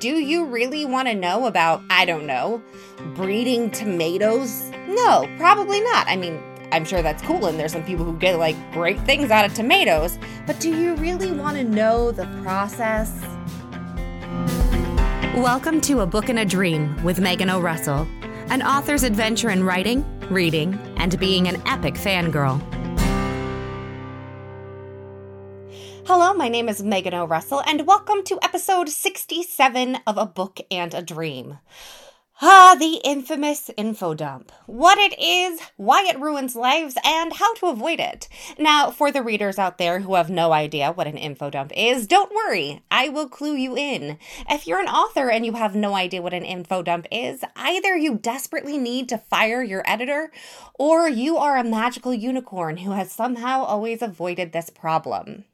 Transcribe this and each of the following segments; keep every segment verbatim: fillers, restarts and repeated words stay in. do you really want to know about, I don't know, breeding tomatoes? No, probably not. I mean, I'm sure that's cool, and there's some people who get, like, great things out of tomatoes. But do you really want to know the process? Welcome to A Book and a Dream with Megan O'Russell, an author's adventure in writing, reading, and being an epic fangirl. Hello, my name is Megan O'Russell, and welcome to episode sixty-seven of A Book and a Dream. Ah, the infamous info dump. What it is, why it ruins lives, and how to avoid it. Now, for the readers out there who have no idea what an info dump is, don't worry, I will clue you in. If you're an author and you have no idea what an info dump is, either you desperately need to fire your editor, or you are a magical unicorn who has somehow always avoided this problem.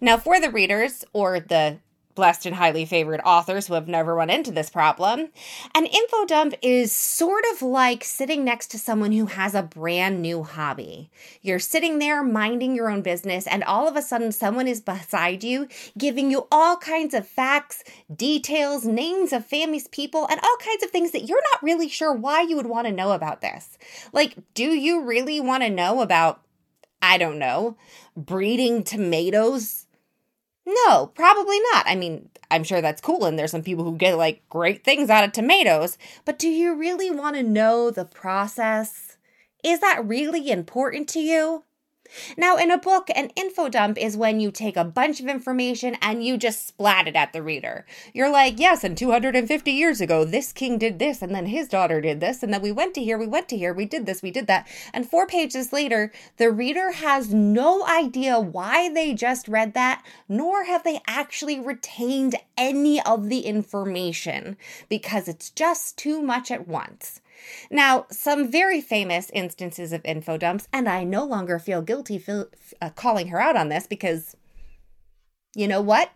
Now, for the readers, or the blessed and highly favored authors who have never run into this problem, an info dump is sort of like sitting next to someone who has a brand new hobby. You're sitting there minding your own business, and all of a sudden someone is beside you giving you all kinds of facts, details, names of famous people, and all kinds of things that you're not really sure why you would want to know about this. Like, do you really want to know about, I don't know, breeding tomatoes? No, probably not. I mean, I'm sure that's cool, and there's some people who get, like, great things out of tomatoes, but do you really want to know the process? Is that really important to you? Now, in a book, an info dump is when you take a bunch of information and you just splat it at the reader. You're like, yes, and two hundred fifty years ago, this king did this, and then his daughter did this, and then we went to here, we went to here, we did this, we did that. And four pages later, the reader has no idea why they just read that, nor have they actually retained any of the information, because it's just too much at once. Now, some very famous instances of info dumps, and I no longer feel guilty feel, uh, calling her out on this because, you know what?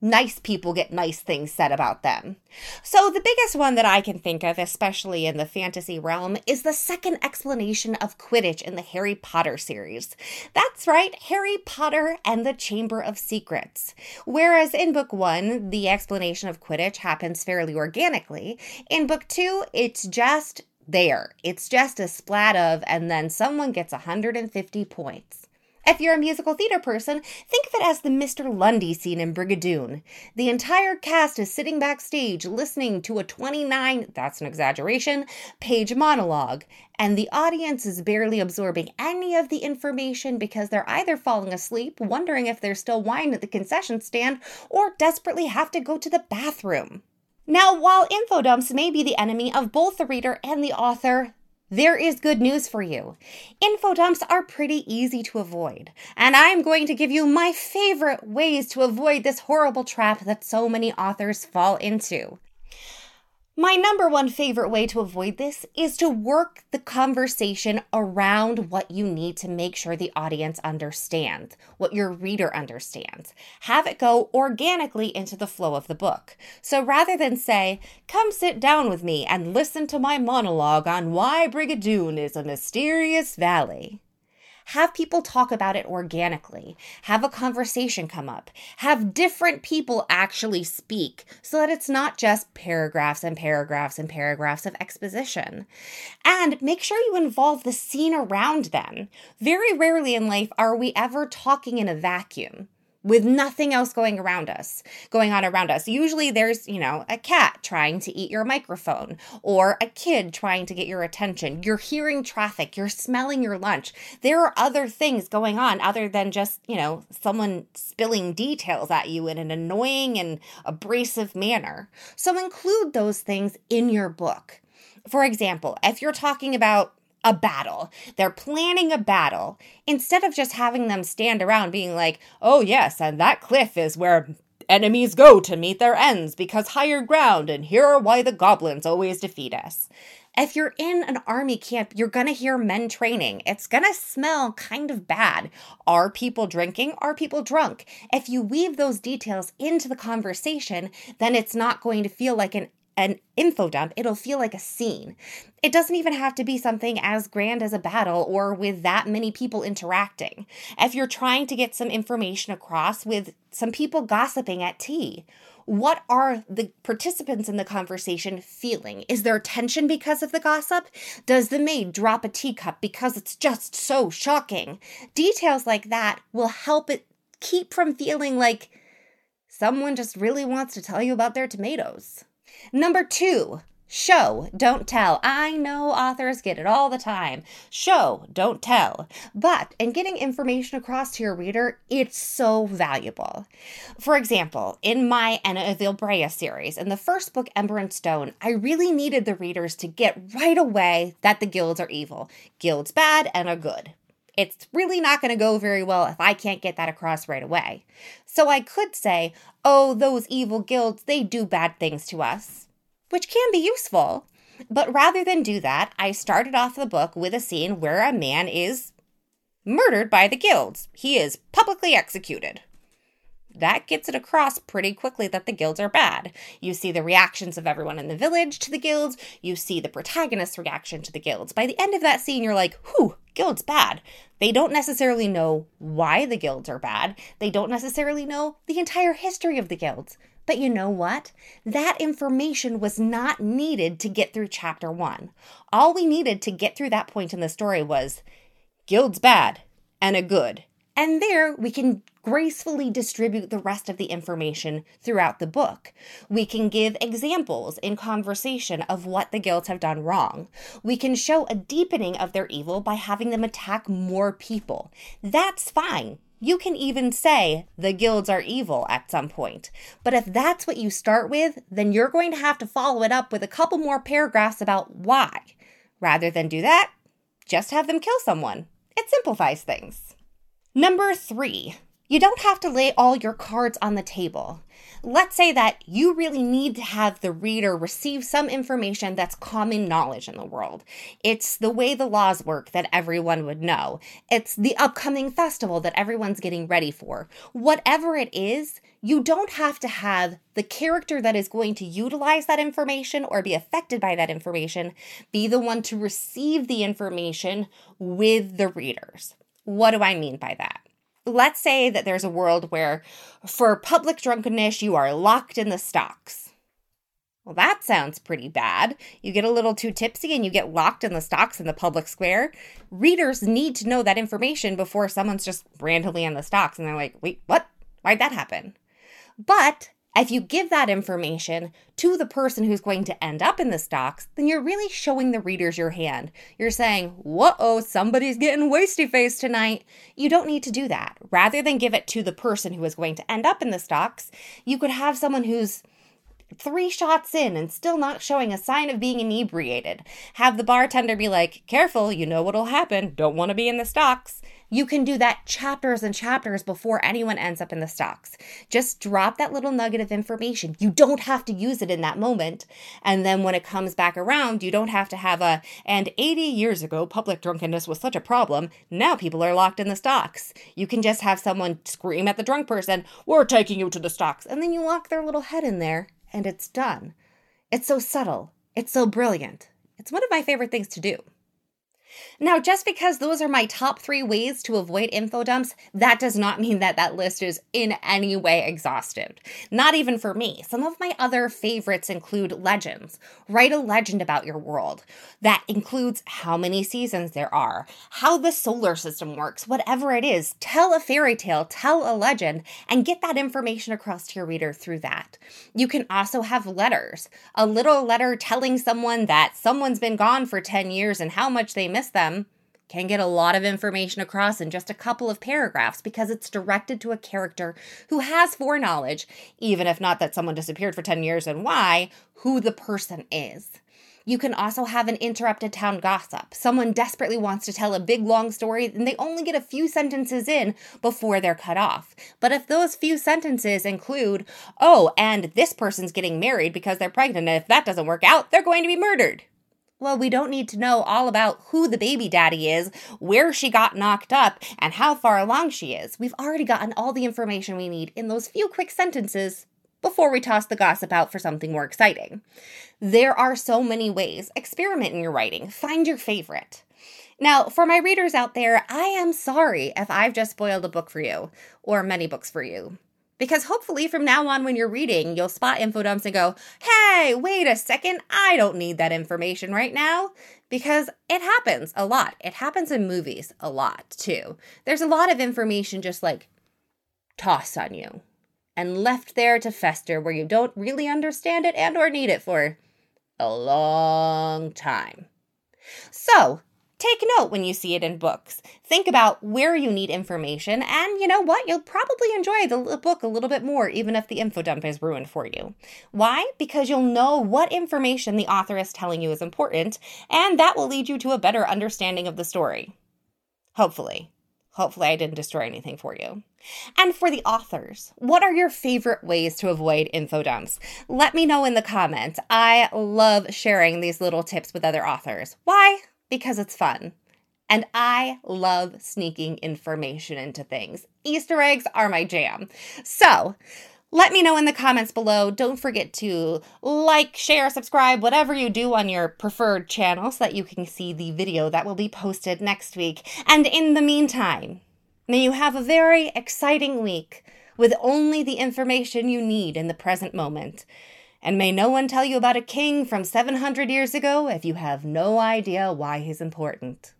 Nice people get nice things said about them. So the biggest one that I can think of, especially in the fantasy realm, is the second explanation of Quidditch in the Harry Potter series. That's right, Harry Potter and the Chamber of Secrets. Whereas in book one, the explanation of Quidditch happens fairly organically, in book two, it's just there. It's just a splat of, and then someone gets one hundred fifty points. If you're a musical theater person, think of it as the Mister Lundy scene in Brigadoon. The entire cast is sitting backstage listening to a twenty-nine, that's an exaggeration, page monologue, and the audience is barely absorbing any of the information because they're either falling asleep, wondering if there's still wine at the concession stand, or desperately have to go to the bathroom. Now, while info dumps may be the enemy of both the reader and the author, there is good news for you. Info dumps are pretty easy to avoid, and I'm going to give you my favorite ways to avoid this horrible trap that so many authors fall into. My number one favorite way to avoid this is to work the conversation around what you need to make sure the audience understands, what your reader understands. Have it go organically into the flow of the book. So rather than say, come sit down with me and listen to my monologue on why Brigadoon is a mysterious valley. Have people talk about it organically. Have a conversation come up. Have different people actually speak so that it's not just paragraphs and paragraphs and paragraphs of exposition. And make sure you involve the scene around them. Very rarely in life are we ever talking in a vacuum with nothing else going around us, going on around us. Usually there's, you know, a cat trying to eat your microphone or a kid trying to get your attention. You're hearing traffic. You're smelling your lunch. There are other things going on other than just, you know, someone spilling details at you in an annoying and abrasive manner. So include those things in your book. For example, if you're talking about a battle. They're planning a battle. Instead of just having them stand around being like, oh yes, and that cliff is where enemies go to meet their ends because higher ground, and here are why the goblins always defeat us. If you're in an army camp, you're going to hear men training. It's going to smell kind of bad. Are people drinking? Are people drunk? If you weave those details into the conversation, then it's not going to feel like an an info dump, it'll feel like a scene. It doesn't even have to be something as grand as a battle or with that many people interacting. If you're trying to get some information across with some people gossiping at tea, what are the participants in the conversation feeling? Is there tension because of the gossip? Does the maid drop a teacup because it's just so shocking? Details like that will help it keep from feeling like someone just really wants to tell you about their tomatoes. Number two, show, don't tell. I know authors get it all the time. Show, don't tell. But in getting information across to your reader, it's so valuable. For example, in my Anna of Vilbrea series, in the first book, Ember and Stone, I really needed the readers to get right away that the guilds are evil. Guilds bad and are good. It's really not going to go very well if I can't get that across right away. So I could say, oh, those evil guilds, they do bad things to us, which can be useful. But rather than do that, I started off the book with a scene where a man is murdered by the guilds. He is publicly executed. That gets it across pretty quickly that the guilds are bad. You see the reactions of everyone in the village to the guilds. You see the protagonist's reaction to the guilds. By the end of that scene, you're like, whew, guilds bad. They don't necessarily know why the guilds are bad. They don't necessarily know the entire history of the guilds. But you know what? That information was not needed to get through chapter one. All we needed to get through that point in the story was guilds bad and a good. And there we can gracefully distribute the rest of the information throughout the book. We can give examples in conversation of what the guilds have done wrong. We can show a deepening of their evil by having them attack more people. That's fine. You can even say the guilds are evil at some point. But if that's what you start with, then you're going to have to follow it up with a couple more paragraphs about why. Rather than do that, just have them kill someone. It simplifies things. Number three, you don't have to lay all your cards on the table. Let's say that you really need to have the reader receive some information that's common knowledge in the world. It's the way the laws work that everyone would know. It's the upcoming festival that everyone's getting ready for. Whatever it is, you don't have to have the character that is going to utilize that information or be affected by that information be the one to receive the information with the readers. What do I mean by that? Let's say that there's a world where for public drunkenness, you are locked in the stocks. Well, that sounds pretty bad. You get a little too tipsy and you get locked in the stocks in the public square. Readers need to know that information before someone's just randomly in the stocks and they're like, wait, what? Why'd that happen? But if you give that information to the person who's going to end up in the stocks, then you're really showing the readers your hand. You're saying, whoa, somebody's getting wasty-faced tonight. You don't need to do that. Rather than give it to the person who is going to end up in the stocks, you could have someone who's three shots in and still not showing a sign of being inebriated. Have the bartender be like, careful, you know what'll happen. Don't want to be in the stocks. You can do that chapters and chapters before anyone ends up in the stocks. Just drop that little nugget of information. You don't have to use it in that moment. And then when it comes back around, you don't have to have a, and eighty years ago, public drunkenness was such a problem. Now people are locked in the stocks. You can just have someone scream at the drunk person, we're taking you to the stocks. And then you lock their little head in there and it's done. It's so subtle. It's so brilliant. It's one of my favorite things to do. Now, just because those are my top three ways to avoid info dumps, that does not mean that that list is in any way exhaustive. Not even for me. Some of my other favorites include legends. Write a legend about your world. That includes how many seasons there are, how the solar system works, whatever it is. Tell a fairy tale, tell a legend, and get that information across to your reader through that. You can also have letters. A little letter telling someone that someone's been gone for ten years and how much they miss them can get a lot of information across in just a couple of paragraphs because it's directed to a character who has foreknowledge, even if not that someone disappeared for ten years and why, who the person is. You can also have an interrupted town gossip. Someone desperately wants to tell a big long story and they only get a few sentences in before they're cut off. But if those few sentences include, oh, and this person's getting married because they're pregnant and if that doesn't work out, they're going to be murdered. Well, we don't need to know all about who the baby daddy is, where she got knocked up, and how far along she is. We've already gotten all the information we need in those few quick sentences before we toss the gossip out for something more exciting. There are so many ways. Experiment in your writing. Find your favorite. Now, for my readers out there, I am sorry if I've just spoiled a book for you, or many books for you. Because hopefully from now on when you're reading, you'll spot info dumps and go, hey, wait a second, I don't need that information right now. Because it happens a lot. It happens in movies a lot, too. There's a lot of information just, like, tossed on you and left there to fester where you don't really understand it and or need it for a long time. So, take note when you see it in books. Think about where you need information, and you know what? You'll probably enjoy the book a little bit more, even if the info dump is ruined for you. Why? Because you'll know what information the author is telling you is important, and that will lead you to a better understanding of the story. Hopefully. Hopefully I didn't destroy anything for you. And for the authors, what are your favorite ways to avoid info dumps? Let me know in the comments. I love sharing these little tips with other authors. Why? Because it's fun. And I love sneaking information into things. Easter eggs are my jam. So let me know in the comments below. Don't forget to like, share, subscribe, whatever you do on your preferred channel so that you can see the video that will be posted next week. And in the meantime, may you have a very exciting week with only the information you need in the present moment. And may no one tell you about a king from seven hundred years ago if you have no idea why he's important.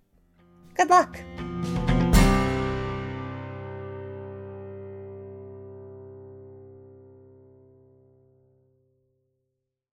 Good luck!